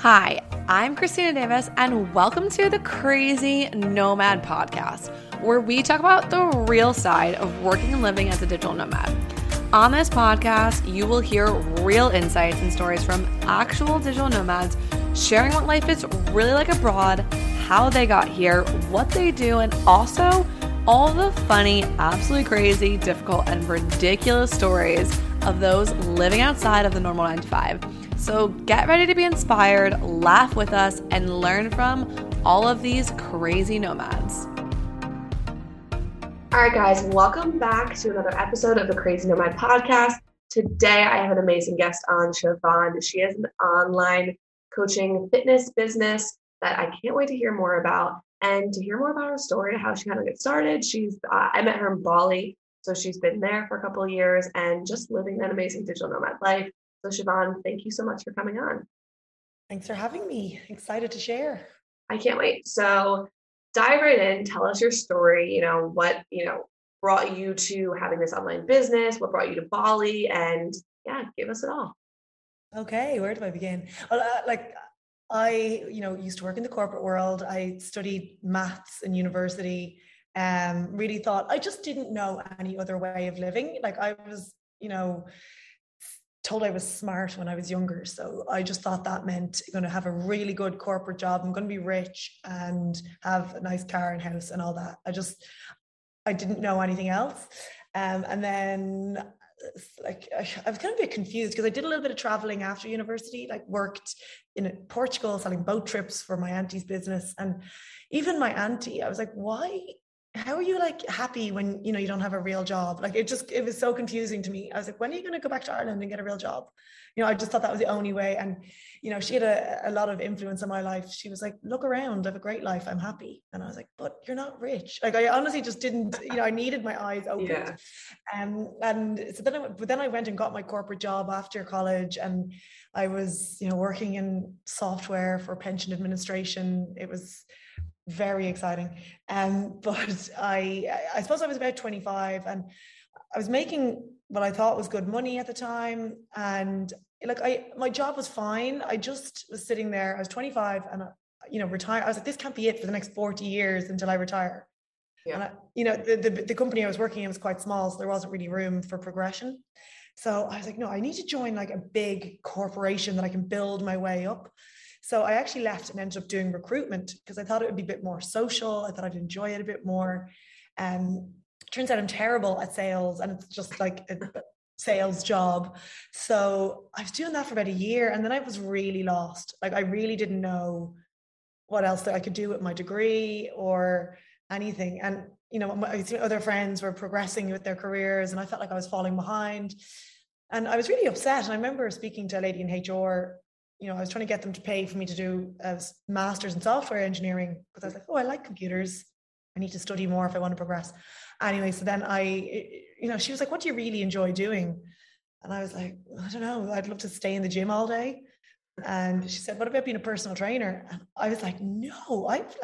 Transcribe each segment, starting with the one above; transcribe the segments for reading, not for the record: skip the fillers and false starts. Hi, I'm Christina Davis, and welcome to the Crazy Nomad Podcast, where we talk about the real side of working and living as a digital nomad. On this podcast, you will hear real insights and stories from actual digital nomads sharing what life is really like abroad, how they got here, what they do, and also all the funny, absolutely crazy, difficult, and ridiculous stories of those living outside of the normal 9-to-5. So get ready to be inspired, laugh with us, and learn from all of these crazy nomads. All right, guys, welcome back to another episode of the Crazy Nomad Podcast. Today, I have an amazing guest on, Siobhan. She has an online coaching fitness business that I can't wait to hear more about and to hear more about her story, how she kind of got started. I met her in Bali, so she's been there for a couple of years and just living that amazing digital nomad life. So Siobhan, thank you so much for coming on. Thanks for having me. Excited to share. I can't wait. So dive right in. Tell us your story. What brought you to having this online business? What brought you to Bali? And yeah, give us it all. Okay. Where do I begin? Well, I used to work in the corporate world. I studied maths in university. Really thought I just didn't know any other way of living. Like I was, told I was smart when I was younger. So I just thought that meant going to have a really good corporate job. I'm going to be rich and have a nice car and house and all that. I didn't know anything else. And then I was kind of a bit confused because I did a little bit of traveling after university, like worked in Portugal, selling boat trips for my auntie's business. And even my auntie, I was like, why? How are you happy when, you don't have a real job? It was so confusing to me. I was like, when are you going to go back to Ireland and get a real job? I just thought that was the only way. And, she had a lot of influence in my life. She was like, look around, live a great life. I'm happy. And I was like, but you're not rich. I honestly just didn't, I needed my eyes opened. Yeah. But then I went and got my corporate job after college, and I was, working in software for pension administration. It was very exciting. But I suppose I was about 25, and I was making what I thought was good money at the time. And my job was fine. I just was sitting there. I was 25 and, retired. I was like, this can't be it for the next 40 years until I retire. Yeah. And the company I was working in was quite small, so there wasn't really room for progression. So I was like, no, I need to join a big corporation that I can build my way up. So I actually left and ended up doing recruitment because I thought it would be a bit more social. I thought I'd enjoy it a bit more. Turns out I'm terrible at sales, and it's just a sales job. So I was doing that for about a year, and then I was really lost. I really didn't know what else that I could do with my degree or anything. And, my other friends were progressing with their careers, and I felt like I was falling behind. And I was really upset. And I remember speaking to a lady in HR. I was trying to get them to pay for me to do a master's in software engineering, because I was like, oh, I like computers. I need to study more if I want to progress. Anyway, so then she was like, what do you really enjoy doing? And I was like, I don't know. I'd love to stay in the gym all day. And she said, what about being a personal trainer? And I was like, no, I've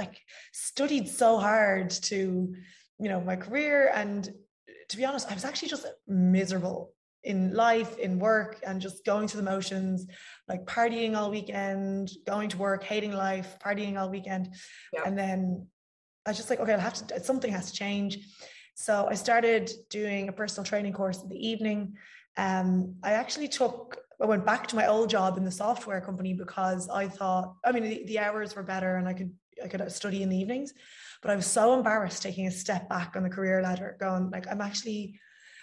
studied so hard to, my career. And to be honest, I was actually just miserable in life, in work, and just going through the motions, partying all weekend, going to work, hating life, partying all weekend. Yeah. And then I was just okay, something has to change. So I started doing a personal training course in the evening. I went back to my old job in the software company because I thought, the hours were better and I could study in the evenings, but I was so embarrassed taking a step back on the career ladder, going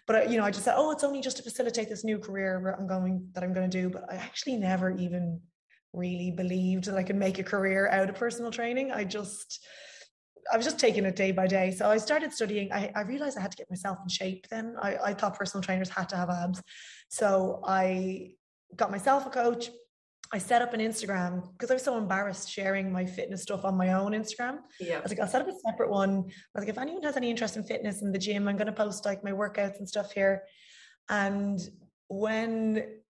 but I just said, oh, it's only just to facilitate this new career I'm going to do. But I actually never even really believed that I could make a career out of personal training. I was just taking it day by day. So I started studying. I realized I had to get myself in shape then. I thought personal trainers had to have abs. So I got myself a coach. I set up an Instagram because I was so embarrassed sharing my fitness stuff on my own Instagram. Yeah. I was like, I'll set up a separate one. I was like, if anyone has any interest in fitness in the gym, I'm going to post my workouts and stuff here. And it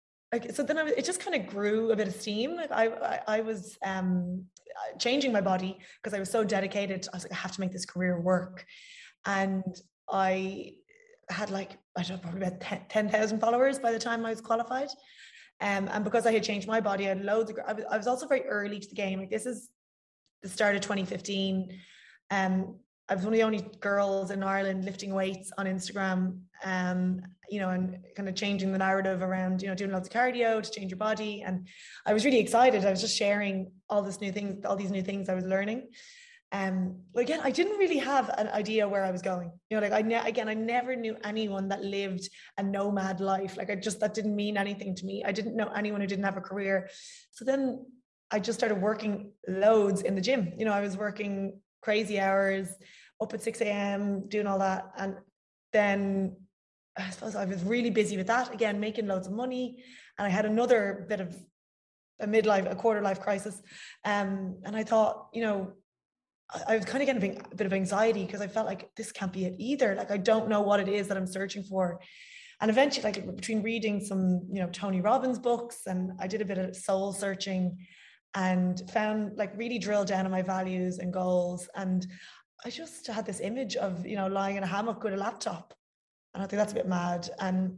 just kind of grew a bit of steam. I was changing my body because I was so dedicated. I was like, I have to make this career work. And I had probably about 10,000 followers by the time I was qualified. And because I had changed my body, I had loads of, I was also very early to the game. Like, this is the start of 2015. I was one of the only girls in Ireland lifting weights on Instagram, you know, and kind of changing the narrative around, you know, doing lots of cardio to change your body. And I was really excited. I was just sharing all these new things I was learning. But again, I didn't really have an idea where I was going. You know, like I never knew anyone that lived a nomad life. Like, that didn't mean anything to me. I didn't know anyone who didn't have a career. So then I just started working loads in the gym. You know, I was working crazy hours, up at 6 a.m., doing all that. And then I suppose I was really busy with that, again, making loads of money. And I had another bit of a quarter-life crisis. And I thought, you know, I was kind of getting a bit of anxiety because I felt like this can't be it either. Like, I don't know what it is that I'm searching for. And eventually, like, between reading some, you know, Tony Robbins books, and I did a bit of soul searching and found, like, really drilled down on my values and goals. And I just had this image of, you know, lying in a hammock with a laptop. And I think that's a bit mad. And,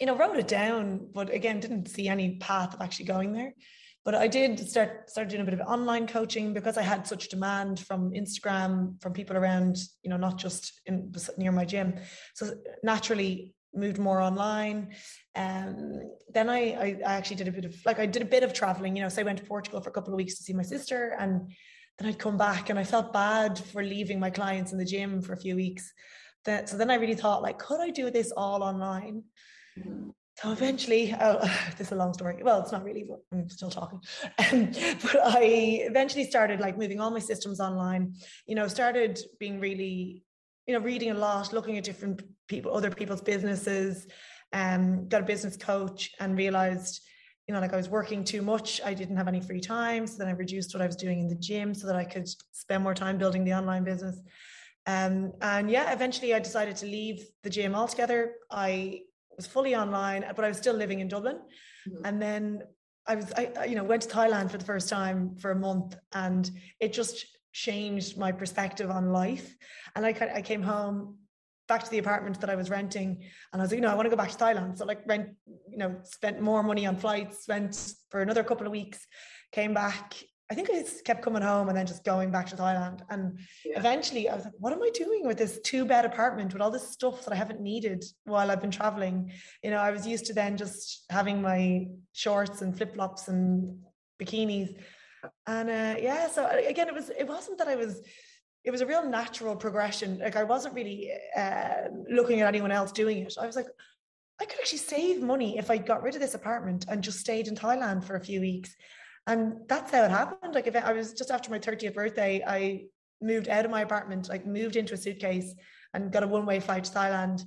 you know, wrote it down, but again, didn't see any path of actually going there. But I did start doing a bit of online coaching because I had such demand from Instagram, from people around, you know, not just near my gym. So naturally moved more online. Then I actually did a bit of traveling, you know, so I went to Portugal for a couple of weeks to see my sister, and then I'd come back and I felt bad for leaving my clients in the gym for a few weeks. So then I really thought, like, could I do this all online? Mm-hmm. So eventually, this is a long story. Well, it's not really, but I'm still talking. But I eventually started, like, moving all my systems online, you know, started being really, you know, reading a lot, looking at different people, other people's businesses, got a business coach, and realized, you know, like, I was working too much. I didn't have any free time. So then I reduced what I was doing in the gym so that I could spend more time building the online business. And yeah, eventually I decided to leave the gym altogether. I was fully online, but I was still living in Dublin. Mm-hmm. And then I went to Thailand for the first time for a month, and it just changed my perspective on life. And I came home back to the apartment that I was renting, and I was like, you know, I want to go back to Thailand. So, like, spent more money on flights, went for another couple of weeks, came back. I think I just kept coming home and then just going back to Thailand. And eventually I was like, what am I doing with this 2-bed apartment with all this stuff that I haven't needed while I've been traveling? You know, I was used to then just having my shorts and flip-flops and bikinis. And so again, it was a real natural progression. Like, I wasn't really looking at anyone else doing it. I was like, I could actually save money if I got rid of this apartment and just stayed in Thailand for a few weeks. And that's how it happened. Like, I was just after my 30th birthday, I moved out of my apartment, like, moved into a suitcase and got a one-way flight to Thailand.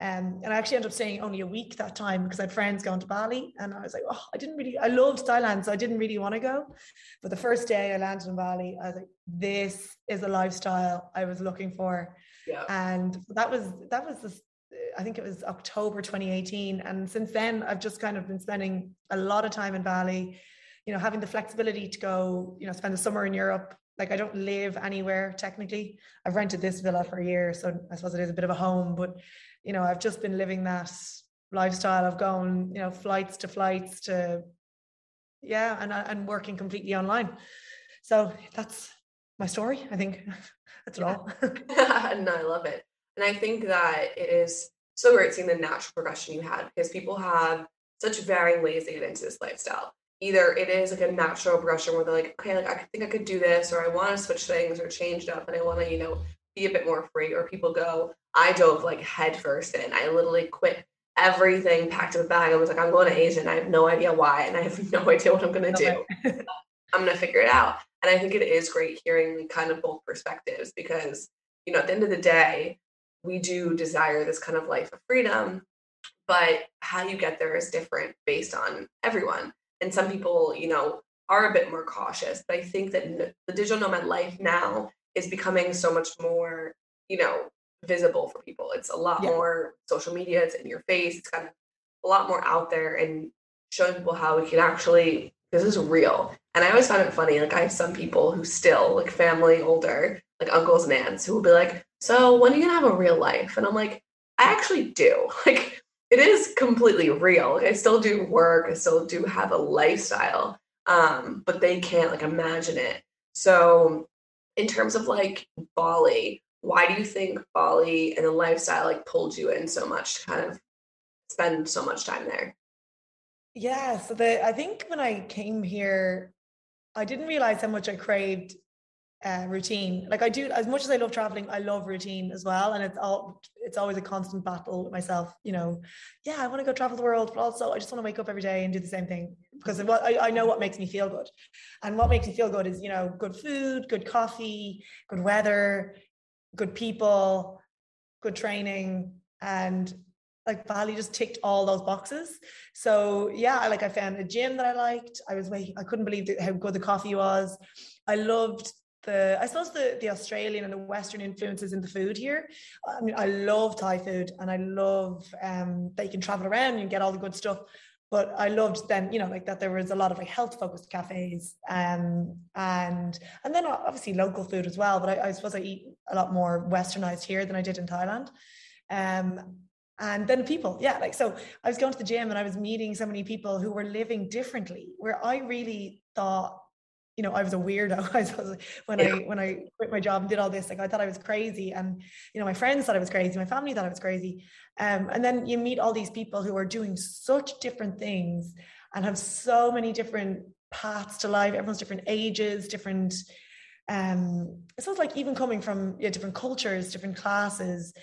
And I actually ended up staying only a week that time because I had friends gone to Bali, and I was like, oh, I loved Thailand, so I didn't really want to go. But the first day I landed in Bali, I was like, this is a lifestyle I was looking for. Yeah. And that was I think it was October 2018. And since then, I've just kind of been spending a lot of time in Bali, you know, having the flexibility to go, you know, spend the summer in Europe. Like, I don't live anywhere technically. I've rented this villa for a year, so I suppose it is a bit of a home, but, you know, I've just been living that lifestyle of going, you know, flights to yeah, and working completely online. So that's my story, I think. That's it all. No, I love it. And I think that it is so great seeing the natural progression you had, because people have such varying ways they get into this lifestyle. Either it is like a natural progression where they're like, okay, like, I think I could do this, or I want to switch things or change it up and I want to, you know, be a bit more free. Or people go, I dove like head first in. I literally quit everything, packed up a bag. I was like, I'm going to Asia and I have no idea why. And I have no idea what I'm going to do. I'm going to figure it out. And I think it is great hearing kind of both perspectives, because, you know, at the end of the day, we do desire this kind of life of freedom, but how you get there is different based on everyone. And some people, you know, are a bit more cautious. But I think that the digital nomad life now is becoming so much more, you know, visible for people. It's a lot more social media. It's in your face. It's kind of a lot more out there, and showing people how we can actually, this is real. And I always found it funny. Like, I have some people who still, like, family older, like uncles and aunts, who will be like, so when are you going to have a real life? And I'm like, I actually do. Like, it is completely real. Like, I still do work. I still do have a lifestyle, but they can't like imagine it. So in terms of like Bali, why do you think Bali and the lifestyle like pulled you in so much to kind of spend so much time there? Yeah. So I think when I came here, I didn't realize how much I craved routine. Like I do, as much as I love traveling, I love routine as well. And it's always a constant battle with myself, you know, yeah, I want to go travel the world, but also I just want to wake up every day and do the same thing because of what I know what makes me feel good. And what makes me feel good is, you know, good food, good coffee, good weather, good people, good training. And like Bali just ticked all those boxes. So yeah, I found a gym that I liked. I couldn't believe how good the coffee was. I loved the Australian and the Western influences in the food here. I mean, I love Thai food and I love that you can travel around and get all the good stuff. But I loved then, you know, like that there was a lot of like health focused cafes and then obviously local food as well. But I suppose I eat a lot more Westernized here than I did in Thailand. And then people, yeah, like, so I was going to the gym and I was meeting so many people who were living differently, where I really thought, you know, I was a weirdo. I was when I quit my job and did all this, like I thought I was crazy, and you know, my friends thought I was crazy, my family thought I was crazy, and then you meet all these people who are doing such different things and have so many different paths to life. Everyone's different ages, different. It sounds like even coming from different cultures, different classes,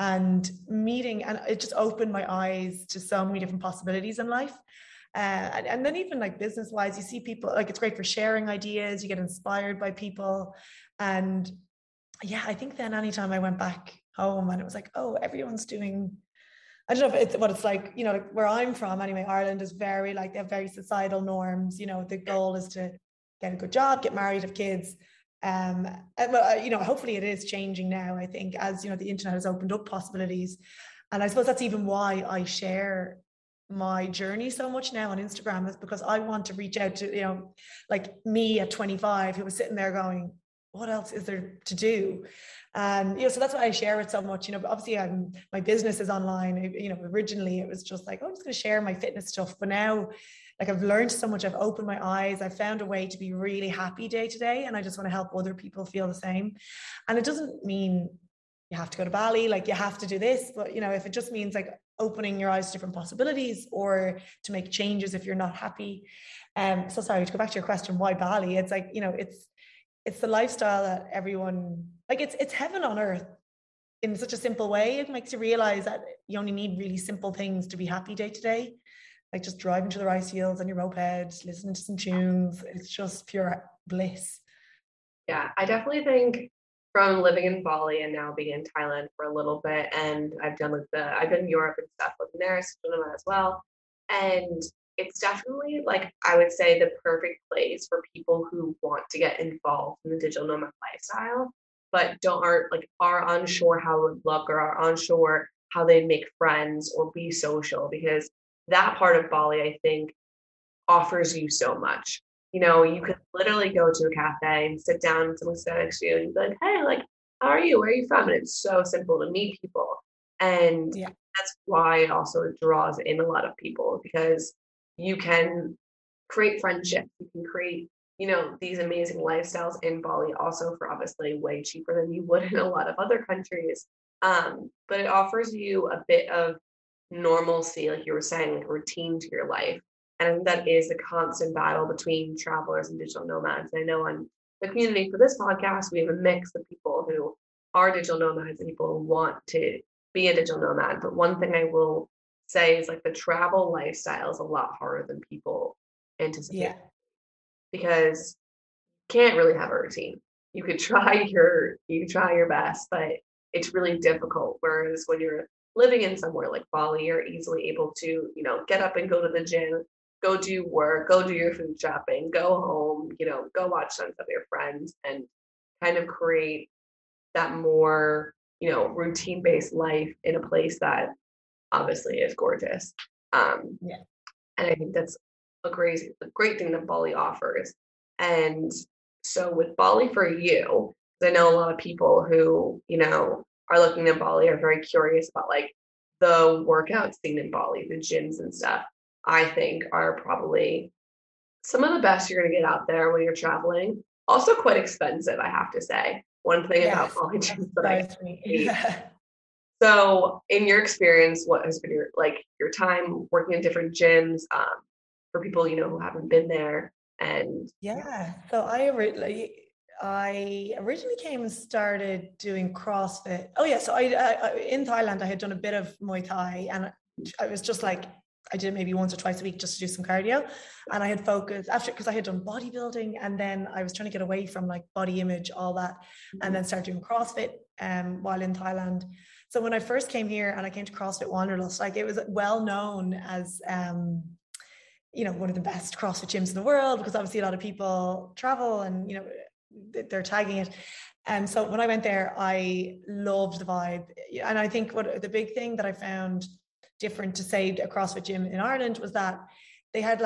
and meeting, and it just opened my eyes to so many different possibilities in life. And then even like business wise, you see people, like it's great for sharing ideas. You get inspired by people. And yeah, I think then anytime I went back home and it was like, oh, everyone's doing, I don't know if it's what it's like, you know, like where I'm from anyway, Ireland is very like, they have very societal norms. You know, the goal is to get a good job, get married, have kids. You know, hopefully it is changing now, I think, as, you know, the internet has opened up possibilities. And I suppose that's even why I share my journey so much now on Instagram, is because I want to reach out to, you know, like me at 25 who was sitting there going, what else is there to do? And, you know, so that's why I share it so much, you know, but obviously my business is online. You know, originally it was just like, oh, I'm just going to share my fitness stuff. But now, like, I've learned so much. I've opened my eyes. I've found a way to be really happy day to day. And I just want to help other people feel the same. And it doesn't mean you have to go to Bali, like you have to do this, but you know, if it just means like opening your eyes to different possibilities or to make changes if you're not happy. So sorry, to go back to your question, why Bali? It's like, you know, it's the lifestyle that everyone, like it's heaven on earth in such a simple way. It makes you realize that you only need really simple things to be happy day to day. Like just driving to the rice fields on your moped, listening to some tunes. It's just pure bliss. Yeah, I definitely think from living in Bali and now being in Thailand for a little bit. And I've been in Europe and stuff, living there, Sweden as well. And it's definitely like, I would say the perfect place for people who want to get involved in the digital nomad lifestyle, but are unsure how to look or are unsure how they make friends or be social, because that part of Bali, I think, offers you so much. You know, you could literally go to a cafe and sit down and someone sits next to you and you'd be like, hey, like, how are you? Where are you from? And it's so simple to meet people. And yeah, that's why it also draws in a lot of people, because you can create friendships. You can create, you know, these amazing lifestyles in Bali also for obviously way cheaper than you would in a lot of other countries. But it offers you a bit of normalcy, like you were saying, like routine to your life. And that is a constant battle between travelers and digital nomads. And I know on the community for this podcast, we have a mix of people who are digital nomads and people who want to be a digital nomad. But one thing I will say is like the travel lifestyle is a lot harder than people anticipate. Yeah. Because you can't really have a routine. You could try your best, but it's really difficult. Whereas when you're living in somewhere like Bali, you're easily able to, you know, get up and go to the gym, go do work, go do your food shopping, go home, you know, go watch some of your friends, and kind of create that more, you know, routine-based life in a place that obviously is gorgeous. Yeah. And I think that's a great thing that Bali offers. And so with Bali for you, because I know a lot of people who, you know, are looking at Bali are very curious about like the workout scene in Bali, the gyms and stuff, I think are probably some of the best you're going to get out there when you're traveling. Also quite expensive, I have to say. One thing about Bali gyms that I hate. Yeah. So in your experience, what has been your time working in different gyms for people, who haven't been there? And so I originally came and started doing CrossFit. So I in Thailand, I had done a bit of Muay Thai, and I was just like, I did maybe once or twice a week just to do some cardio. And I had focused after, because I had done bodybuilding, and then I was trying to get away from body image, all that, and then started doing CrossFit while in Thailand. So when I first came here and I came to CrossFit Wanderlust, it was well known as, one of the best CrossFit gyms in the world, because obviously a lot of people travel and, they're tagging it. And so when I went there, I loved the vibe. And I think what the big thing that I found different to, say, a CrossFit gym in Ireland was that they had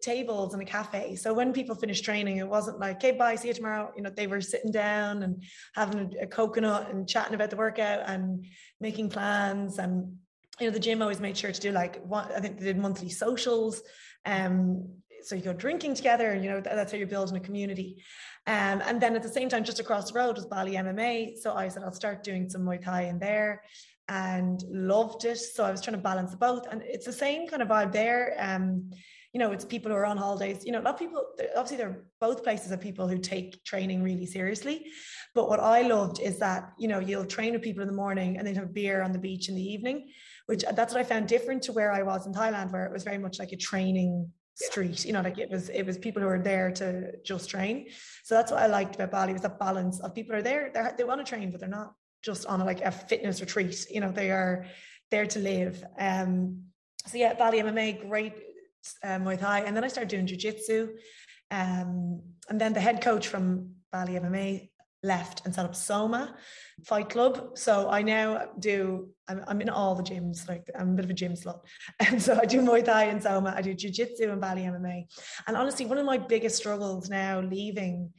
tables and a cafe. So when people finished training, it wasn't okay, bye, see you tomorrow. They were sitting down and having a coconut and chatting about the workout and making plans. And, the gym always made sure to do I think they did monthly socials. So you go drinking together, and that's how you're building a community. And then at the same time, just across the road was Bali MMA. So I said, I'll start doing some Muay Thai in there, and loved it. So I was trying to balance both. And it's the same kind of vibe there. It's people who are on holidays, a lot of people, obviously they're both places of people who take training really seriously. But what I loved is that, you'll train with people in the morning and then have beer on the beach in the evening, which that's what I found different to where I was in Thailand, where it was very much like a training street, it was people who were there to just train. So that's what I liked about Bali, was that balance of people are there, they want to train, but they're not just on a fitness retreat, they are there to live. Bali MMA, great Muay Thai. And then I started doing jiu-jitsu. And then the head coach from Bali MMA left and set up SOMA Fight Club. So I now do, I'm in all the gyms, I'm a bit of a gym slut. And so I do Muay Thai and SOMA, I do jiu-jitsu and Bali MMA. And honestly, one of my biggest struggles now leaving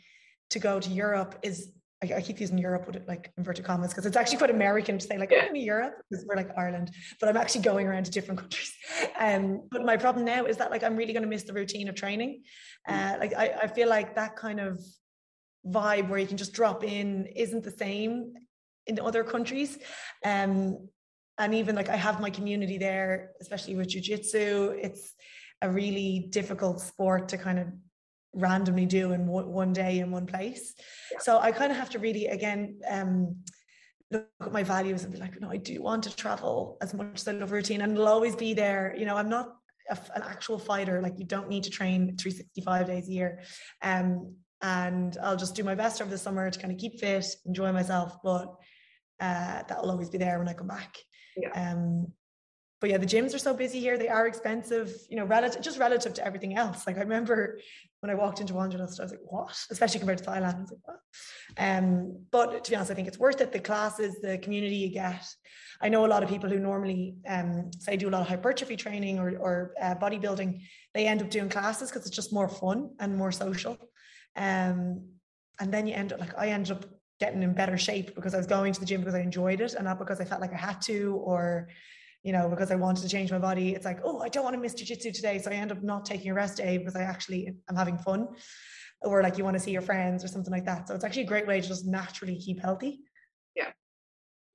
to go to Europe is, I keep using Europe with inverted commas, because it's actually quite American to say I'm going to Europe, because we're Ireland, but I'm actually going around to different countries. But my problem now is that I'm really going to miss the routine of training. I feel that kind of vibe where you can just drop in isn't the same in other countries. And even I have my community there, especially with jiu-jitsu. It's a really difficult sport to kind of randomly do in one day in one place. So I kind of have to really again look at my values and be no, I do want to travel as much as I love routine, and it'll always be there. I'm not an actual fighter, you don't need to train 365 days a year, and I'll just do my best over the summer to kind of keep fit, enjoy myself, but that'll always be there when I come back. But the gyms are so busy here. They are expensive, relative to everything else. I remember when I walked into Wanderlust, I was what? Especially compared to Thailand. I was what? But to be honest, I think it's worth it. The classes, the community you get. I know a lot of people who normally, say do a lot of hypertrophy training or bodybuilding. They end up doing classes because it's just more fun and more social. And then you end up, I ended up getting in better shape because I was going to the gym because I enjoyed it and not because I felt like I had to, or because I wanted to change my body. It's I don't want to miss jiu-jitsu today. So I end up not taking a rest day because I'm having fun, or you want to see your friends or something like that. So it's actually a great way to just naturally keep healthy. Yeah,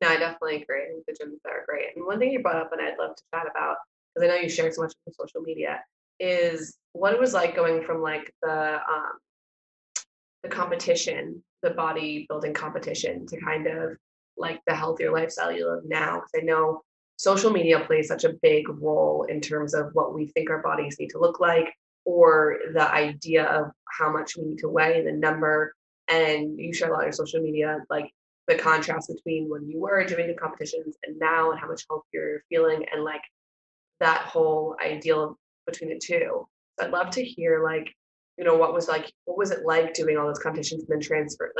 no, I definitely agree. I think the gyms are great. And one thing you brought up, and I'd love to chat about, because I know you shared so much on social media, is what it was like going from the competition, the bodybuilding competition, to kind of the healthier lifestyle you live now. Because I know social media plays such a big role in terms of what we think our bodies need to look like, or the idea of how much we need to weigh, the number. And you share a lot on your social media, the contrast between when you were doing the competitions and now, and how much healthier you're feeling, and that whole ideal between the two. So I'd love to hear, what was it like doing all those competitions and then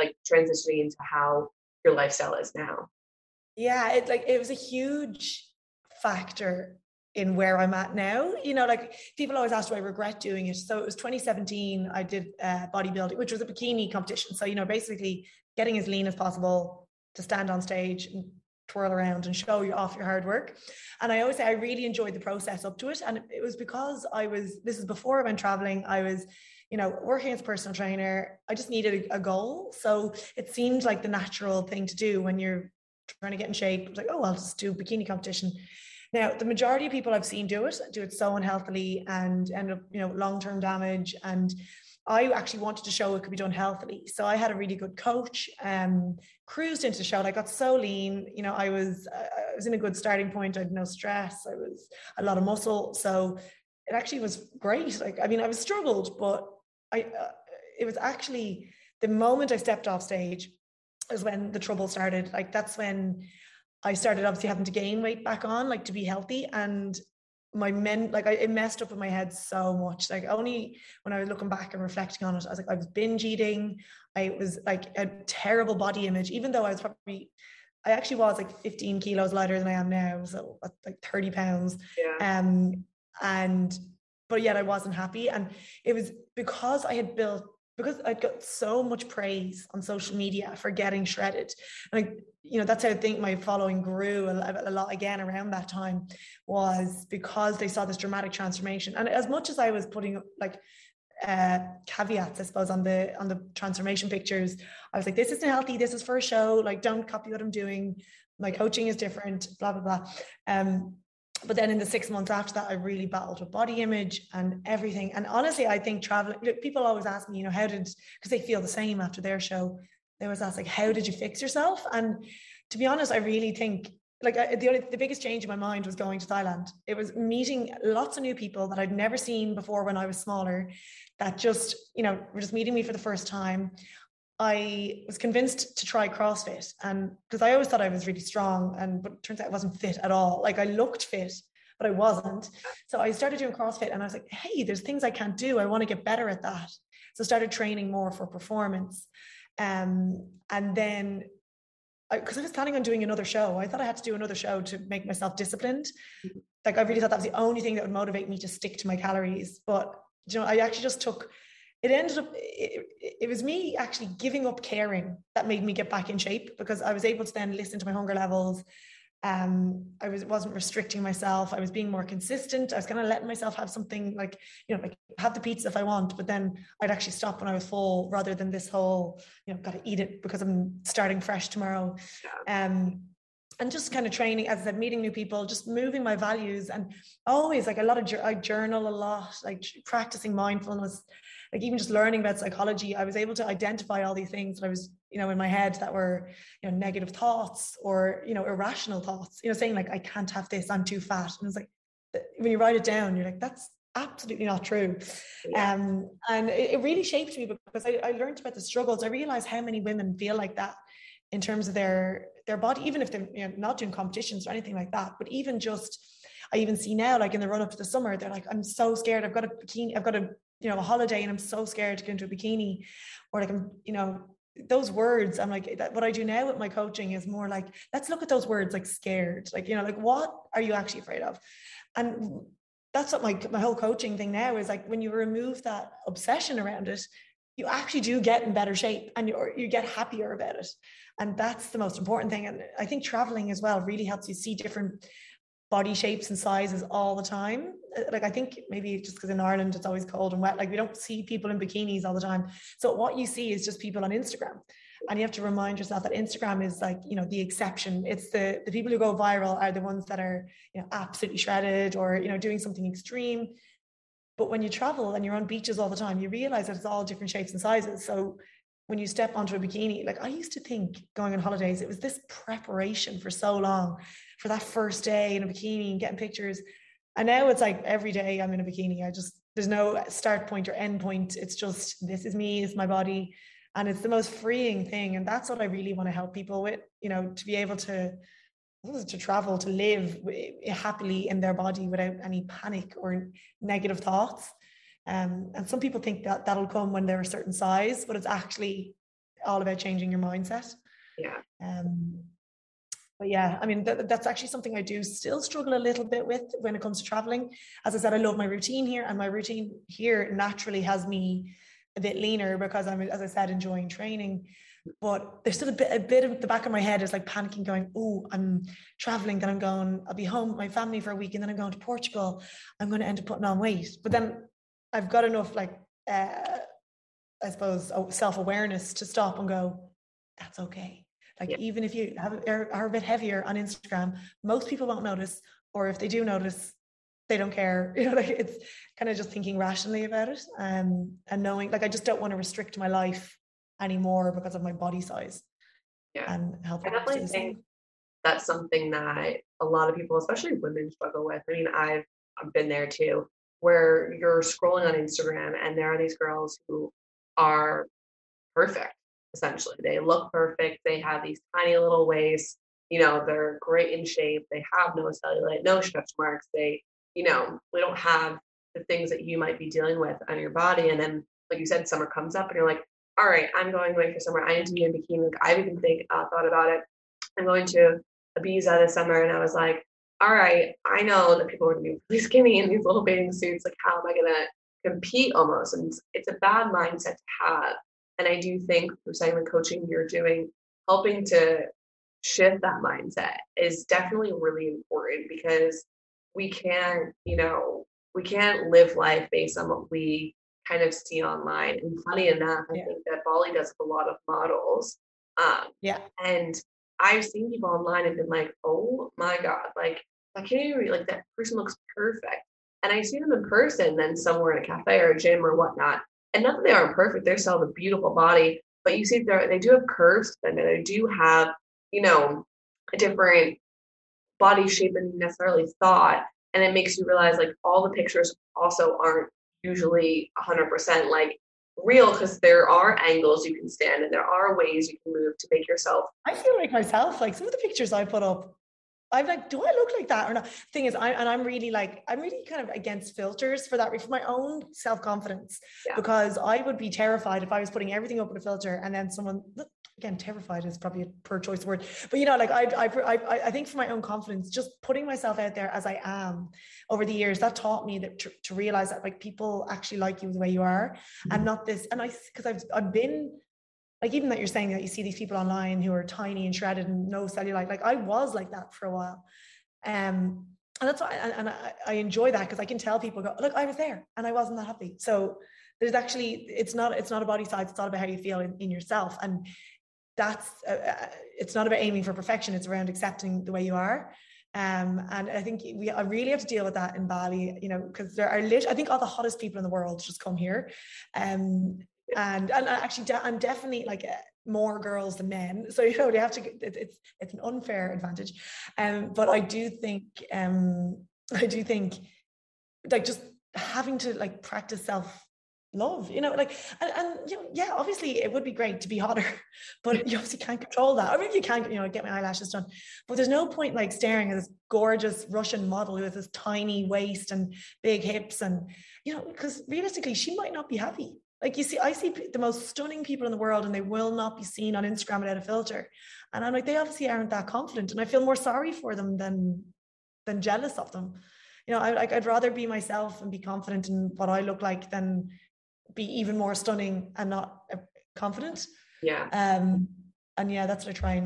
transitioning into how your lifestyle is now? Yeah, it was a huge factor in where I'm at now. People always ask, do I regret doing it? So it was 2017, I did bodybuilding, which was a bikini competition. So, basically getting as lean as possible to stand on stage and twirl around and show you off your hard work. And I always say I really enjoyed the process up to it. And it was because this is before I went traveling, I was, working as a personal trainer. I just needed a goal. So it seemed like the natural thing to do when you're trying to get in shape. It was like, oh, I'll just do bikini competition. Now, the majority of people I've seen do it so unhealthily and end up, long-term damage. And I actually wanted to show it could be done healthily. So I had a really good coach, cruised into the show. I got so lean, I was in a good starting point. I had no stress. I was a lot of muscle. So it actually was great. I was struggled, but it was actually the moment I stepped off stage is when the trouble started. That's when I started obviously having to gain weight back on, to be healthy. And my men, it messed up in my head so much. Only when I was looking back and reflecting on it, I was I was binge eating. I was a terrible body image, even though I actually was 15 kilos lighter than I am now. So 30 pounds. Yeah. But yet I wasn't happy. And it was because I got so much praise on social media for getting shredded. And that's how I think my following grew a lot again around that time, was because they saw this dramatic transformation. And as much as I was putting caveats, I suppose, on the transformation pictures, I was this isn't healthy. This is for a show. Don't copy what I'm doing. My coaching is different, blah, blah, blah. But then in the 6 months after that, I really battled with body image and everything. And honestly, I think traveling, people always ask me, because they feel the same after their show. They always ask, how did you fix yourself? And to be honest, I really think the biggest change in my mind was going to Thailand. It was meeting lots of new people that I'd never seen before when I was smaller, that just, were just meeting me for the first time. I was convinced to try CrossFit, and because I always thought I was really strong, but it turns out I wasn't fit at all. I looked fit, but I wasn't. So I started doing CrossFit, and I was hey, there's things I can't do. I want to get better at that. So I started training more for performance. And then because I was planning on doing another show, I thought I had to do another show to make myself disciplined. I really thought that was the only thing that would motivate me to stick to my calories. But I actually just took. It ended up, it was me actually giving up caring that made me get back in shape, because I was able to then listen to my hunger levels. I wasn't restricting myself. I was being more consistent. I was kind of letting myself have something have the pizza if I want, but then I'd actually stop when I was full, rather than this whole, got to eat it because I'm starting fresh tomorrow. And just kind of training, as I said, meeting new people, just moving my values, and always I journal a lot, practicing mindfulness, even just learning about psychology. I was able to identify all these things that I was, in my head, that were, negative thoughts or, irrational thoughts, saying I can't have this, I'm too fat. And it's when you write it down, you're that's absolutely not true. Yeah. And it really shaped me, because I learned about the struggles. I realized how many women feel like that in terms of their body, even if they're not doing competitions or anything like that, but even just, I even see now, in the run up to the summer, they're I'm so scared. I've got a bikini, I've got a, a holiday, and I'm so scared to go into a bikini, or I'm, those words. I'm what I do now with my coaching is more let's look at those words, scared, what are you actually afraid of? And that's what my whole coaching thing now is, when you remove that obsession around it, you actually do get in better shape, and you get happier about it. And that's the most important thing. And I think traveling as well really helps you see different body shapes and sizes all the time. I think maybe just because in Ireland it's always cold and wet, we don't see people in bikinis all the time. So what you see is just people on Instagram, and you have to remind yourself that Instagram is the exception. It's the people who go viral are the ones that are absolutely shredded or doing something extreme. But when you travel and you're on beaches all the time, you realize that it's all different shapes and sizes. So when you step onto a bikini, I used to think going on holidays, it was this preparation for so long for that first day in a bikini and getting pictures. And now it's every day I'm in a bikini. There's no start point or end point. It's just, this is me, it's my body. And it's the most freeing thing. And that's what I really want to help people with, to be able to travel, to live happily in their body without any panic or negative thoughts. And some people think that that'll come when they're a certain size, but it's actually all about changing your mindset. Yeah. But yeah, that's actually something I do still struggle a little bit with when it comes to traveling. As I said, I love my routine here, and my routine here naturally has me a bit leaner because I'm, as I said, enjoying training. But there's still a bit of the back of my head is like panicking, going, oh, I'm traveling, then I'll be home with my family for a week, and then I'm going to Portugal. I'm going to end up putting on weight. But then I've got enough, I suppose, self-awareness to stop and go, that's okay. Like, yeah. Even if you are a bit heavier on Instagram, most people won't notice, or if they do notice, they don't care. You know, like, it's kind of just thinking rationally about it, and knowing, like, I just don't want to restrict my life anymore because of my body size. Yeah. And health. I definitely think that's something that a lot of people, especially women, struggle with. I mean, I've been there too, where you're scrolling on Instagram and there are these girls who are perfect. Essentially, they look perfect. They have these tiny little waists. You know, they're great in shape. They have no cellulite, no stretch marks. They, you know, they don't have the things that you might be dealing with on your body. And then, like you said, summer comes up, and you're like, all right, I'm going away for summer. I need to be in bikini. I've even thought about it. I'm going to Ibiza this summer, and I was like, all right, I know that people are going to be really skinny in these little bathing suits. Like, how am I going to compete? Almost, and it's a bad mindset to have. And I do think through Simon coaching, you're doing, helping to shift that mindset is definitely really important, because we can't live life based on what we kind of see online. And funny enough, I think that Bali does a lot of models. And I've seen people online and been like, oh my God, like, I can't even read, like, that person looks perfect. And I see them in person then somewhere in a cafe or a gym or whatnot. And not that they aren't perfect, they still have a beautiful body, but you see they do have curves, and they do have, you know, a different body shape than you necessarily thought. And it makes you realize, like, all the pictures also aren't usually 100% like real, because there are angles you can stand and there are ways you can move to make yourself. I feel like myself, like, some of the pictures I put up, I'm like, do I look like that or not? Thing is, I'm really kind of against filters for that, for my own self-confidence, because I would be terrified if I was putting everything up in a filter and then someone, again, terrified is probably a poor choice word, but, you know, like, I think for my own confidence, just putting myself out there as I am over the years, that taught me that to realize that, like, people actually like you the way you are, and not this. And I've been, like, even that you're saying that you see these people online who are tiny and shredded and no cellulite, like, I was like that for a while. And that's why, I enjoy that, because I can tell people, go, look, I was there and I wasn't that happy. So there's actually, it's not a body size. It's all about how you feel in yourself. And that's, it's not about aiming for perfection. It's around accepting the way you are. And I think I really have to deal with that in Bali, you know, because there are I think all the hottest people in the world just come here. And actually, I'm definitely like more girls than men, so, you know, they have to. It's an unfair advantage, but I do think, like, just having to, like, practice self-love, you know, like, and you know, yeah, obviously it would be great to be hotter, but you obviously can't control that. I mean, if you can't, you know, get my eyelashes done, but there's no point, like, staring at this gorgeous Russian model who has this tiny waist and big hips, and, you know, because realistically, she might not be happy. Like, I see the most stunning people in the world and they will not be seen on Instagram without a filter. And I'm like, they obviously aren't that confident. And I feel more sorry for them than jealous of them. You know, I'd rather be myself and be confident in what I look like than be even more stunning and not confident. Yeah. And yeah, that's what I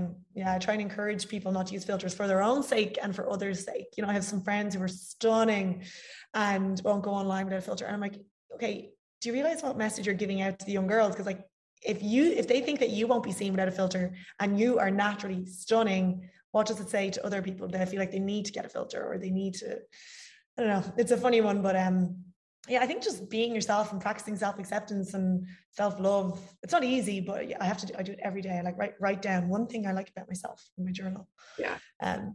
try and encourage people not to use filters for their own sake and for others' sake. You know, I have some friends who are stunning and won't go online without a filter. And I'm like, okay, do you realize what message you're giving out to the young girls? Because, like, if they think that you won't be seen without a filter and you are naturally stunning, what does it say to other people that feel like they need to get a filter or they need to, I don't know, it's a funny one, but yeah, I think just being yourself and practicing self-acceptance and self-love, it's not easy, but I do it every day. I, like, write down one thing I like about myself in my journal. Yeah. It's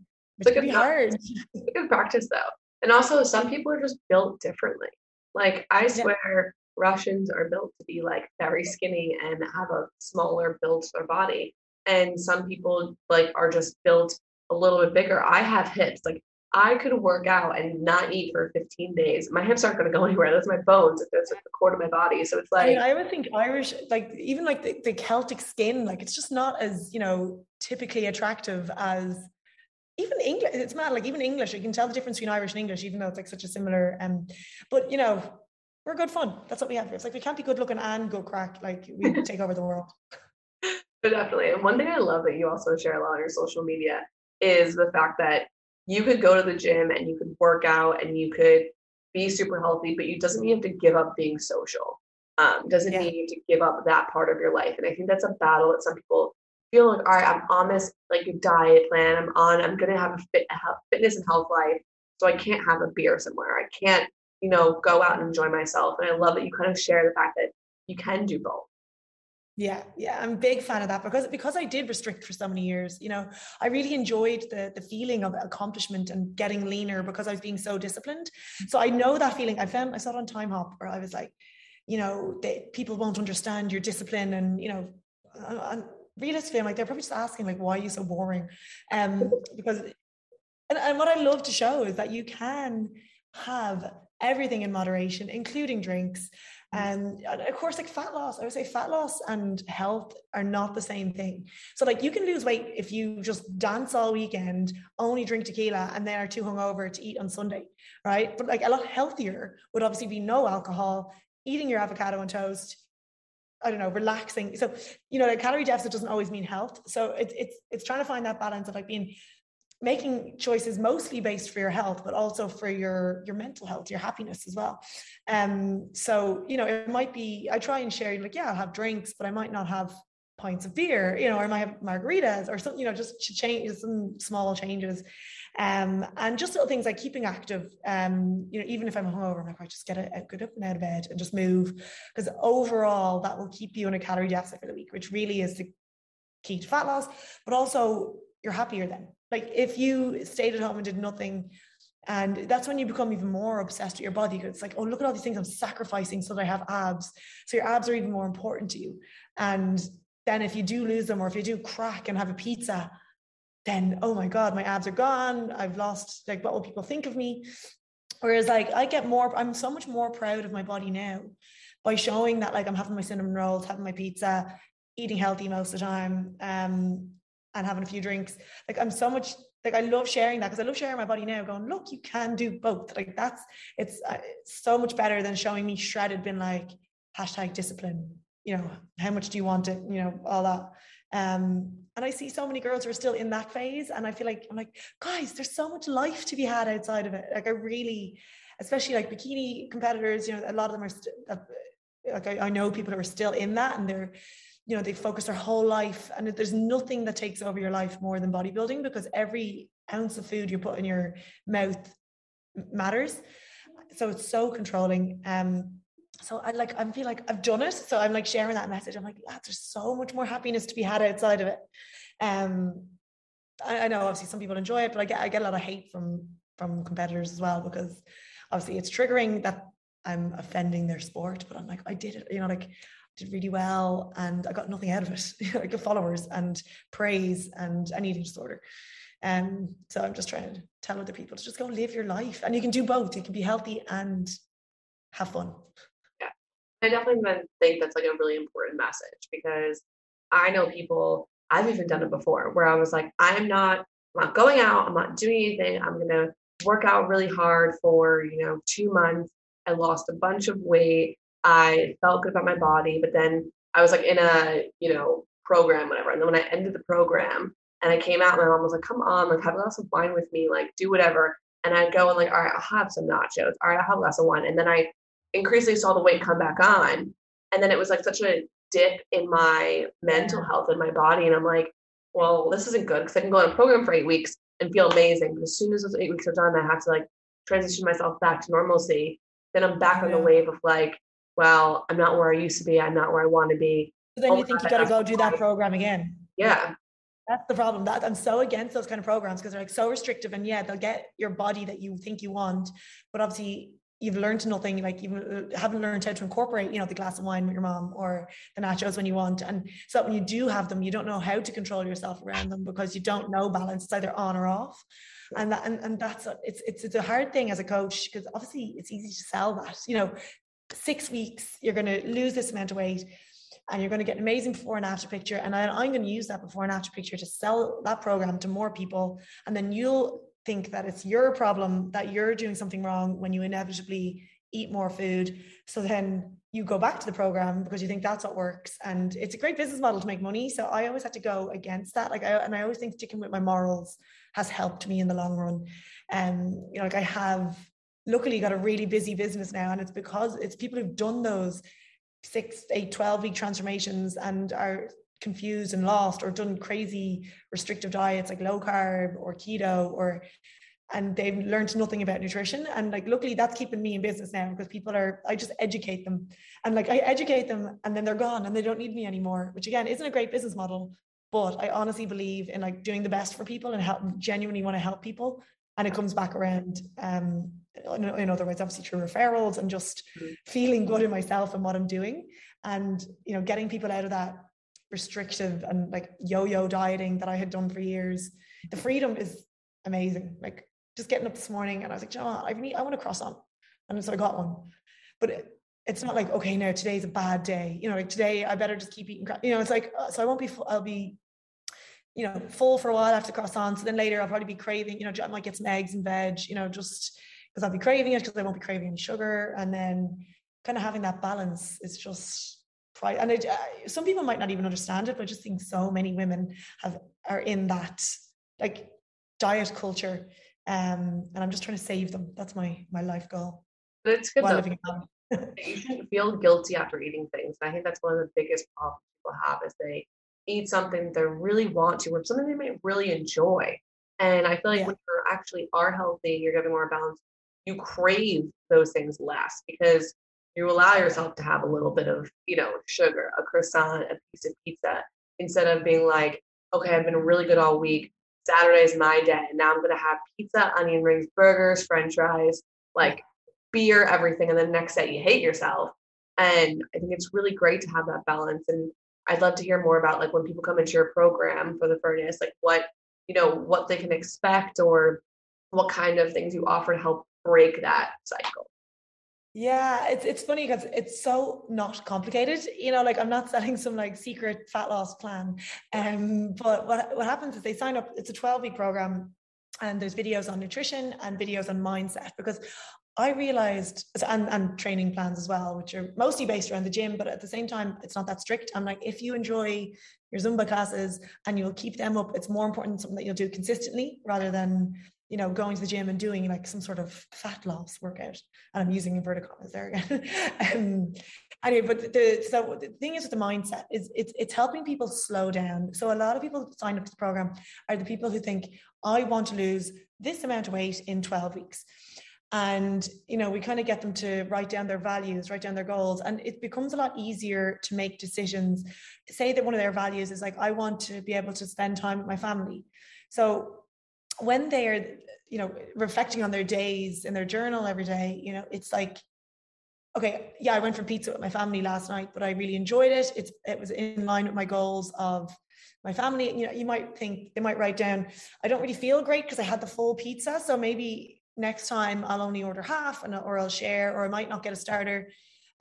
like hard. It's a good practice though. And also, some people are just built differently. Like, I swear, Russians are built to be, like, very skinny and have a smaller build to their body, and some people, like, are just built a little bit bigger. I have hips. Like, I could work out and not eat for 15 days. My hips aren't going to go anywhere. That's my bones. That's, like, the core of my body. So it's like, I mean, I would think Irish, like, even like the Celtic skin, like, it's just not as, you know, typically attractive as even English. It's mad. Like, even English, you can tell the difference between Irish and English, even though it's, like, such a similar. But, you know, we're good fun. That's what we have here. It's like, we can't be good looking and go crack. Like, we take over the world. So definitely. And one thing I love that you also share a lot on your social media is the fact that you could go to the gym and you could work out and you could be super healthy, but you doesn't mean you have to give up being social. Doesn't mean you have to give up that part of your life. And I think that's a battle that some people feel like, all right, I'm on this like diet plan. I'm going to have a fitness and health life. So I can't have a beer somewhere. I can't, go out and enjoy myself. And I love that you kind of share the fact that you can do both. Yeah. Yeah. I'm a big fan of that because I did restrict for so many years, I really enjoyed the feeling of accomplishment and getting leaner because I was being so disciplined. So I know that feeling. I saw it on Time Hop where I was like, people won't understand your discipline and, realistically, I'm like, they're probably just asking like, why are you so boring? Because what I love to show is that you can have everything in moderation, including drinks. And of course, like fat loss, I would say fat loss and health are not the same thing. So like you can lose weight if you just dance all weekend, only drink tequila and then are too hungover to eat on Sunday, right? But like a lot healthier would obviously be no alcohol, eating your avocado on toast, relaxing. So, the calorie deficit doesn't always mean health. So it's trying to find that balance of like making choices mostly based for your health, but also for your mental health, your happiness as well. So it might be, I try and share like, yeah, I'll have drinks, but I might not have pints of beer, or I might have margaritas or something, just to change some small changes. And just little things like keeping active, even if I'm hungover, I'm like, I just get up and out of bed and just move, because overall that will keep you in a calorie deficit for the week, which really is the key to fat loss, but also you're happier then. Like if you stayed at home and did nothing, and that's when you become even more obsessed with your body, because it's like, oh, look at all these things I'm sacrificing so that I have abs. So your abs are even more important to you. And then if you do lose them, or if you do crack and have a pizza, then, oh my God, my abs are gone. I've lost like what will people think of me. Whereas like I'm so much more proud of my body now by showing that like I'm having my cinnamon rolls, having my pizza, eating healthy most of the time, and having a few drinks. Like I'm so much, like I love sharing that because I love sharing my body now, going, look, you can do both. Like it's so much better than showing me shredded, being like, hashtag discipline, how much do you want it? All that. And I see so many girls who are still in that phase. And I feel like, I'm like, guys, there's so much life to be had outside of it. Like I really, especially like bikini competitors, a lot of them are I know people who are still in that and they're, they focus their whole life, and there's nothing that takes over your life more than bodybuilding, because every ounce of food you put in your mouth matters. So it's so controlling. So I feel like I've done it. So I'm like sharing that message. I'm like, lads, there's so much more happiness to be had outside of it. I know obviously some people enjoy it, but I get a lot of hate from competitors as well, because obviously it's triggering that I'm offending their sport, but I'm like, I did it, did really well and I got nothing out of it. I got followers and praise and an eating disorder. So I'm just trying to tell other people to just go live your life, and you can do both. You can be healthy and have fun. Yeah, I definitely think that's like a really important message, because I know people, I've even done it before, where I was like, I'm not going out, I'm not doing anything, I'm gonna work out really hard for 2 months. I lost a bunch of weight, I felt good about my body, but then I was like in a, program, whatever. And then when I ended the program and I came out, my mom was like, come on, like have a glass of wine with me, like do whatever. And I'd go and like, all right, I'll have some nachos. All right, I'll have a glass of wine. And then I increasingly saw the weight come back on. And then it was like such a dip in my mental health and my body. And I'm like, well, this isn't good, because I can go on a program for 8 weeks and feel amazing. But as soon as those 8 weeks are done, I have to like transition myself back to normalcy. Then I'm back on the wave of like, well, I'm not where I used to be. I'm not where I want to be. So then you think you've got to go do that program again. Yeah. That's the problem. I'm so against those kind of programs, because they're like so restrictive, and yeah, they'll get your body that you think you want, but obviously you've learned nothing, like you haven't learned how to incorporate, the glass of wine with your mom or the nachos when you want. And so when you do have them, you don't know how to control yourself around them, because you don't know balance. It's either on or off. And that, and that's, it's a hard thing as a coach, because obviously it's easy to sell that, 6 weeks, you're going to lose this amount of weight and you're going to get an amazing before and after picture. And I'm going to use that before and after picture to sell that program to more people. And then you'll think that it's your problem, that you're doing something wrong when you inevitably eat more food. So then you go back to the program because you think that's what works. And it's a great business model to make money. So I always had to go against that. I always think sticking with my morals has helped me in the long run. I have luckily got a really busy business now. And it's because it's people who've done those 6, 8, 12-week transformations and are confused and lost, or done crazy restrictive diets like low carb or keto, and they've learned nothing about nutrition. And luckily that's keeping me in business now, because I just educate them, and I educate them and then they're gone and they don't need me anymore, which again, isn't a great business model, but I honestly believe in doing the best for people and genuinely want to help people. And it comes back around, in other words, obviously through referrals and just feeling good in myself and what I'm doing, and, getting people out of that restrictive and yo-yo dieting that I had done for years. The freedom is amazing. Just getting up this morning and I was like, John, I want a croissant. And so I got one, but it's not okay, now today's a bad day. Today I better just keep eating, so I won't be, I'll be, full for a while after croissants. And then later I'll probably be craving, I might get some eggs and veg, just because I'll be craving it, because I won't be craving any sugar. And then kind of having that balance is just pride. And some people might not even understand it, but I just think so many women are in that diet culture. And I'm just trying to save them. That's my life goal. But it's good though. You shouldn't feel guilty after eating things. And I think that's one of the biggest problems people have, is they eat something they really want to, or something they may really enjoy. And I feel when you actually are healthy, you're getting more balanced, you crave those things less, because you allow yourself to have a little bit of, sugar, a croissant, a piece of pizza, instead of being okay, I've been really good all week. Saturday's my day. And now I'm going to have pizza, onion rings, burgers, french fries, beer, everything. And then next day you hate yourself. And I think it's really great to have that balance. And I'd love to hear more about when people come into your program for the furnace, what they can expect, or what kind of things you offer to help break that cycle. Yeah, it's funny because it's so not complicated. I'm not selling some secret fat loss plan. But what happens is they sign up. It's a 12-week program, and there's videos on nutrition and videos on mindset, because I realized, and training plans as well, which are mostly based around the gym, but at the same time, it's not that strict. I'm if you enjoy your Zumba classes and you'll keep them up, it's more important something that you'll do consistently rather than, going to the gym and doing some sort of fat loss workout. And I'm using inverted commas there again. Anyway, but the thing is with the mindset is it's helping people slow down. So a lot of people who sign up to the program are the people who think, I want to lose this amount of weight in 12 weeks. And, we kind of get them to write down their values, write down their goals, and it becomes a lot easier to make decisions. Say that one of their values is I want to be able to spend time with my family. So when they are, reflecting on their days in their journal every day, it's okay, yeah, I went for pizza with my family last night, but I really enjoyed it. It was in line with my goals of my family. You might think, they might write down, I don't really feel great because I had the full pizza. So maybe next time I'll only order half, or I'll share, or I might not get a starter.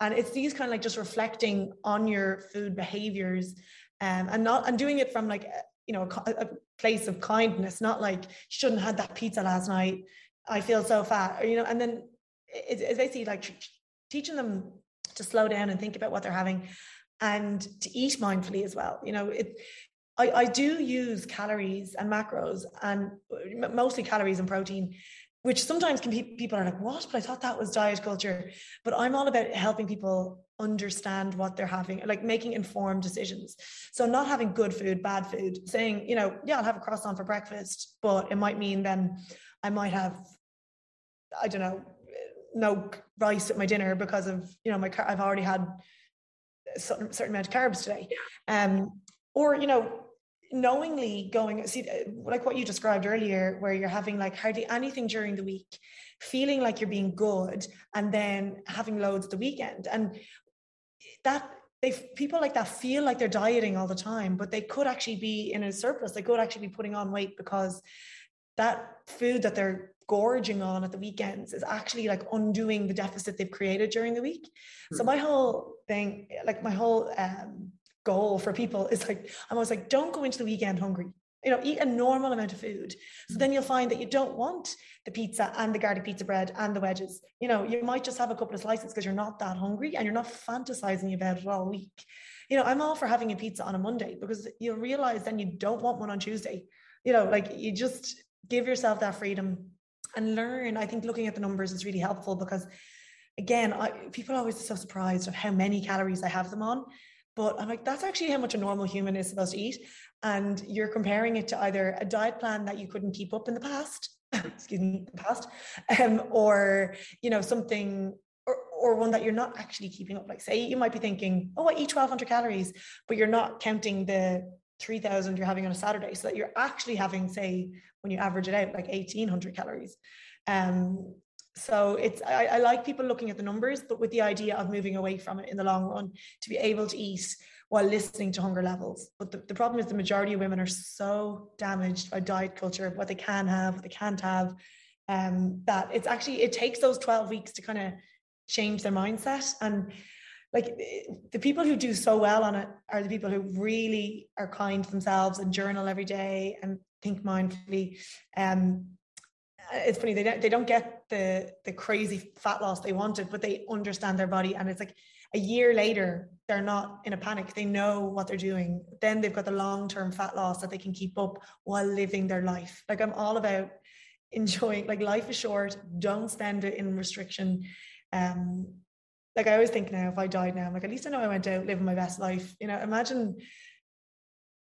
And it's these kind of just reflecting on your food behaviors, and doing it from a place of kindness, not shouldn't have that pizza last night, I feel so fat, or and then it's basically teaching them to slow down and think about what they're having, and to eat mindfully as well. I do use calories and macros, and mostly calories and protein, which sometimes people are like, what? But I thought that was diet culture. But I'm all about helping people understand what they're having, making informed decisions. So not having good food, bad food, saying, yeah, I'll have a croissant for breakfast, but it might mean then I might have, I don't know, no rice at my dinner because of, I've already had a certain amount of carbs today. Knowingly going, see, what you described earlier, where you're having hardly anything during the week, feeling you're being good, and then having loads the weekend, and that people that feel they're dieting all the time, but they could actually be in a surplus. They could actually be putting on weight, because that food that they're gorging on at the weekends is actually undoing the deficit they've created during the week. So my whole thing, my whole goal for people is I'm always don't go into the weekend hungry. You know, eat a normal amount of food. So then you'll find that you don't want the pizza and the garlic pizza bread and the wedges. You know, you might just have a couple of slices because you're not that hungry and you're not fantasizing about it all week. You know, I'm all for having a pizza on a Monday because you'll realize then you don't want one on Tuesday. You know, like you just give yourself that freedom and learn. I think looking at the numbers is really helpful because, again, people are always so surprised of how many calories I have them on. But I'm like, that's actually how much a normal human is supposed to eat. And you're comparing it to either a diet plan that you couldn't keep up in the past, or, you know, something, or one that you're not actually keeping up. Like, say you might be thinking, oh, I eat 1,200 calories, but you're not counting the 3,000 you're having on a Saturday. So that you're actually having, say, when you average it out, like 1,800 calories. So it's, I like people looking at the numbers, but with the idea of moving away from it in the long run to be able to eat while listening to hunger levels. But the problem is the majority of women are so damaged by diet culture, what they can have, what they can't have, that it's actually, it takes those 12 weeks to kind of change their mindset. And like the people who do so well on it are the people who really are kind to themselves and journal every day and think mindfully. It's funny, they don't get the crazy fat loss they wanted, but they understand their body. And it's like a year later, they're not in a panic. They know what they're doing. Then they've got the long-term fat loss that they can keep up while living their life. Like, I'm all about enjoying, like, life is short. Don't spend it in restriction. Like, I always think now, if I died now, I'm like, at least I know I went out living my best life. You know, imagine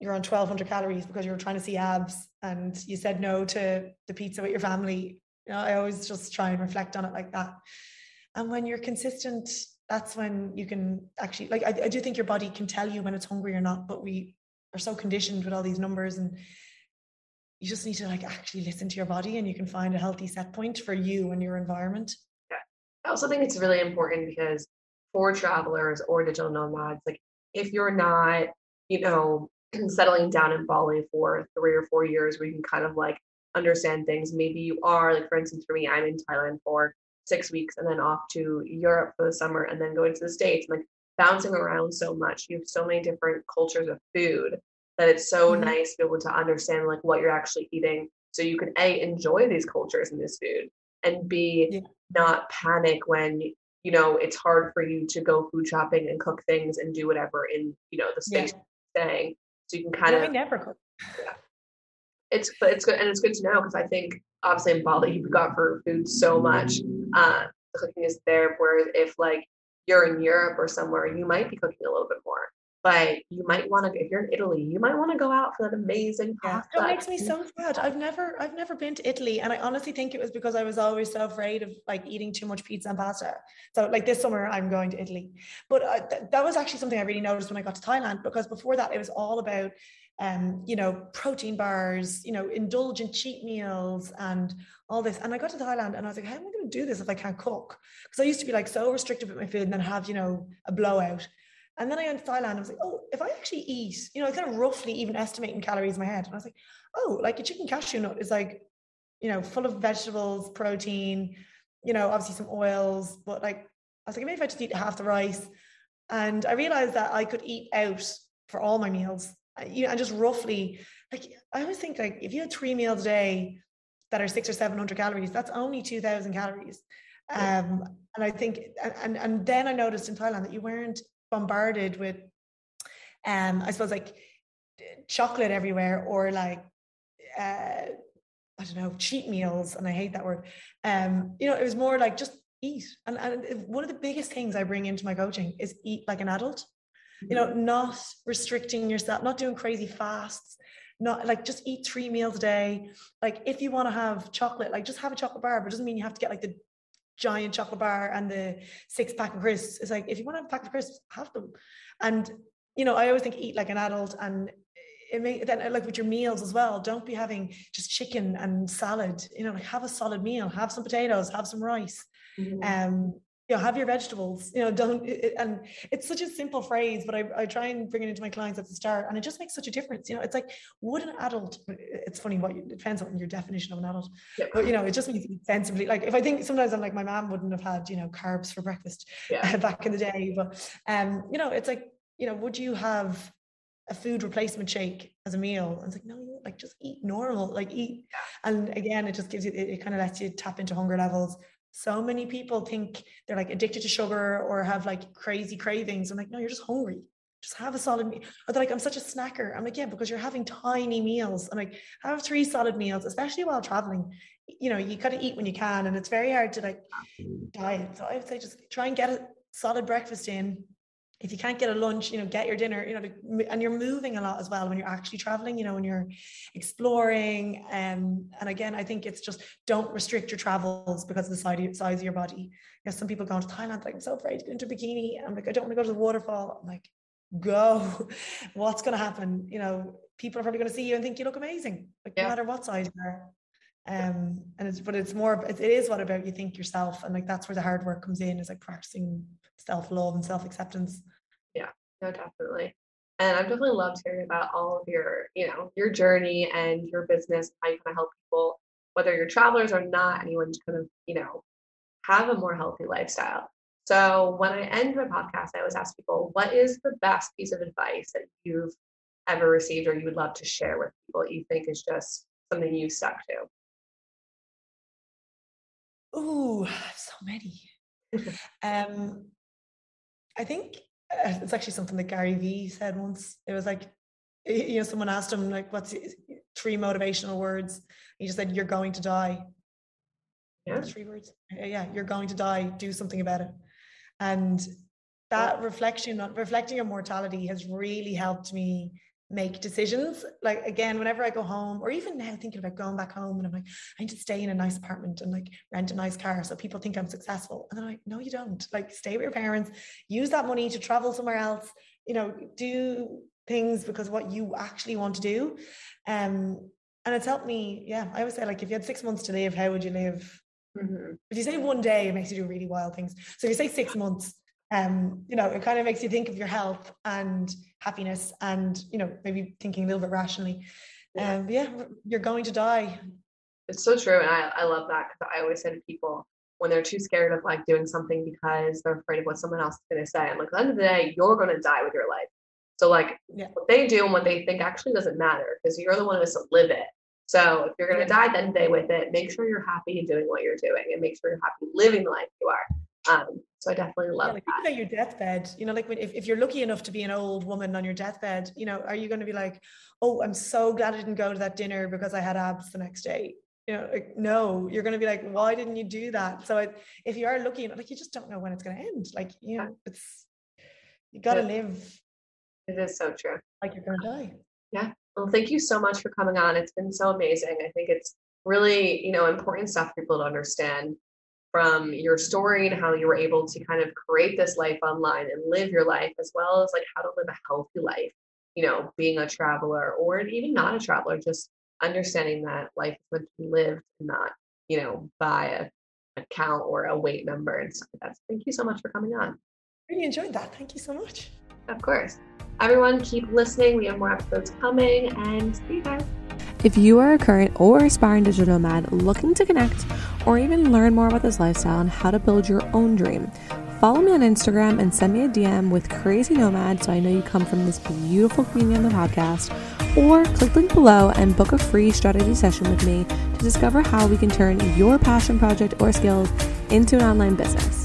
you're on 1,200 calories because you're trying to see abs and you said no to the pizza with your family. You know, I always just try and reflect on it like that. And when you're consistent, that's when you can actually, like, I do think your body can tell you when it's hungry or not, but we are so conditioned with all these numbers, and you just need to, like, actually listen to your body, and you can find a healthy set point for you and your environment. Yeah. I also think it's really important because for travelers or digital nomads, like, if you're not, you know, settling down in Bali for 3 or 4 years where you can kind of, like, understand things, maybe you are, like, for instance, for me, I'm in Thailand for 6 weeks and then off to Europe for the summer and then going to the States, like, bouncing around so much. You have so many different cultures of food that it's so nice to be able to understand, like, what you're actually eating, so you can A, enjoy these cultures and this food, and B, not panic when, you know, it's hard for you to go food shopping and cook things and do whatever in, you know, the space you're staying. So you can kind of never cook. It's good, and it's good to know, because I think obviously in Bali you've got for food so much. The cooking is there, whereas if, like, you're in Europe or somewhere, you might be cooking a little bit more. But you might want to, if you're in Italy, you might want to go out for that amazing pasta. That makes me so sad. I've never been to Italy, and I honestly think it was because I was always so afraid of, like, eating too much pizza and pasta. So, like, this summer I'm going to Italy. But that was actually something I really noticed when I got to Thailand, because before that it was all about, you know, protein bars, you know, indulgent cheat meals and all this. And I got to Thailand and I was like, how am I going to do this if I can't cook? Because I used to be, like, so restrictive with my food and then have, you know, a blowout. And then I went to Thailand and I was like, oh, if I actually eat, you know, I kind of roughly even estimating calories in my head. And I was like, oh, like a chicken cashew nut is, like, you know, full of vegetables, protein, you know, obviously some oils. But, like, I was like, maybe if I just eat half the rice. And I realized that I could eat out for all my meals. You know, and just roughly, like, I always think, like, if you had 3 meals a day that are 600 or 700 calories, that's only 2,000 calories. And I think, and then I noticed in Thailand that you weren't bombarded with, I suppose, like, chocolate everywhere, or, like, I don't know, cheat meals. And I hate that word. You know, it was more like just eat. And one of the biggest things I bring into my coaching is eat like an adult. You know, not restricting yourself, not doing crazy fasts, not, like, just eat 3 meals a day. Like, if you want to have chocolate, like, just have a chocolate bar, but it doesn't mean you have to get, like, the giant chocolate bar and the 6-pack of crisps. It's like, if you want to have a pack of crisps, have them. And, you know, I always think eat like an adult. And it may, then, like, with your meals as well, don't be having just chicken and salad. You know, like, have a solid meal, have some potatoes, have some rice. You know, have your vegetables, you know, and it's such a simple phrase, but I try and bring it into my clients at the start, and it just makes such a difference. You know, it's like, would an adult, it's funny what it depends on your definition of an adult, but, you know, it just means sensibly, like, if I think sometimes I'm like, my mom wouldn't have had, you know, carbs for breakfast back in the day, but, you know, it's like, you know, would you have a food replacement shake as a meal. I was like, no, like just eat normal, like eat. And again, it just gives you, it kind of lets you tap into hunger levels. So many people think they're like addicted to sugar or have like crazy cravings. I'm like, no, you're just hungry. Just have a solid meal. Or they're like, I'm such a snacker. I'm like, yeah, because you're having tiny meals. I'm like, have 3 solid meals, especially while traveling. You know, you got to eat when you can. And it's very hard to like diet. So I would say just try and get a solid breakfast in. If you can't get a lunch, you know, get your dinner, you know, and you're moving a lot as well when you're actually traveling, you know, when you're exploring. And again, I think it's just don't restrict your travels because of the size of your body. Because some people go to Thailand, like, I'm so afraid to go into a bikini. I'm like, I don't want to go to the waterfall. I'm like, go. What's going to happen? You know, people are probably going to see you and think you look amazing, like no matter what size you are. And it's, but it's more, it is what about you think yourself. And like, that's where the hard work comes in, is like practicing self-love and self-acceptance. Yeah, no, definitely. And I've definitely loved hearing about all of your, you know, your journey and your business, how you kind of help people, whether you're travelers or not, anyone to kind of, you know, have a more healthy lifestyle. So when I end my podcast, I always ask people, what is the best piece of advice that you've ever received or you would love to share with people that you think is just something you stuck to? Ooh, so many. I think it's actually something that Gary Vee said once. It was like, you know, someone asked him like, what's 3 motivational words? He just said, you're going to die. Yeah. 3 words. Yeah. You're going to die. Do something about it. And that reflection on reflecting on mortality has really helped me make decisions. Like, again, whenever I go home, or even now thinking about going back home, and I'm like, I need to stay in a nice apartment and like rent a nice car so people think I'm successful. And I'm like, no, you don't. Like, stay with your parents, use that money to travel somewhere else, you know, do things because what you actually want to do. And it's helped me. Yeah. I always say, like, if you had 6 months to live, how would you live? Mm-hmm. If you say one day, it makes you do really wild things. So if you say 6 months, you know, it kind of makes you think of your health and happiness and, you know, maybe thinking a little bit rationally. You're going to die. It's so true. And I love that, because I always say to people, when they're too scared of like doing something because they're afraid of what someone else is going to say, I'm like, at the end of the day, you're going to die with your life. So like what they do and what they think actually doesn't matter, because you're the one who has to live it. So if you're going to die then day with it, make sure you're happy in doing what you're doing, and make sure you're happy living the life you are. So I definitely love that. Think about your deathbed, you know, like when, if you're lucky enough to be an old woman on your deathbed, you know, are you going to be like, oh, I'm so glad I didn't go to that dinner because I had abs the next day? You know, like, no, you're going to be like, why didn't you do that? So if you are lucky enough, like, you just don't know when it's going to end. Like, you know, it's, you got to live. It is so true. Like, you're going to die. Yeah. Well, thank you so much for coming on. It's been so amazing. I think it's really, you know, important stuff for people to understand from your story and how you were able to kind of create this life online and live your life, as well as like how to live a healthy life, you know, being a traveler or even not a traveler, just understanding that life is meant to be lived, not, you know, by a count or a weight number and stuff like that. So thank you so much for coming on. Really enjoyed that. Thank you so much. Of course. Everyone, keep listening. We have more episodes coming, and see you guys. If you are a current or aspiring digital nomad looking to connect or even learn more about this lifestyle and how to build your own dream, follow me on Instagram and send me a DM with Crazy Nomad so I know you come from this beautiful community on the podcast, or click the link below and book a free strategy session with me to discover how we can turn your passion project or skills into an online business.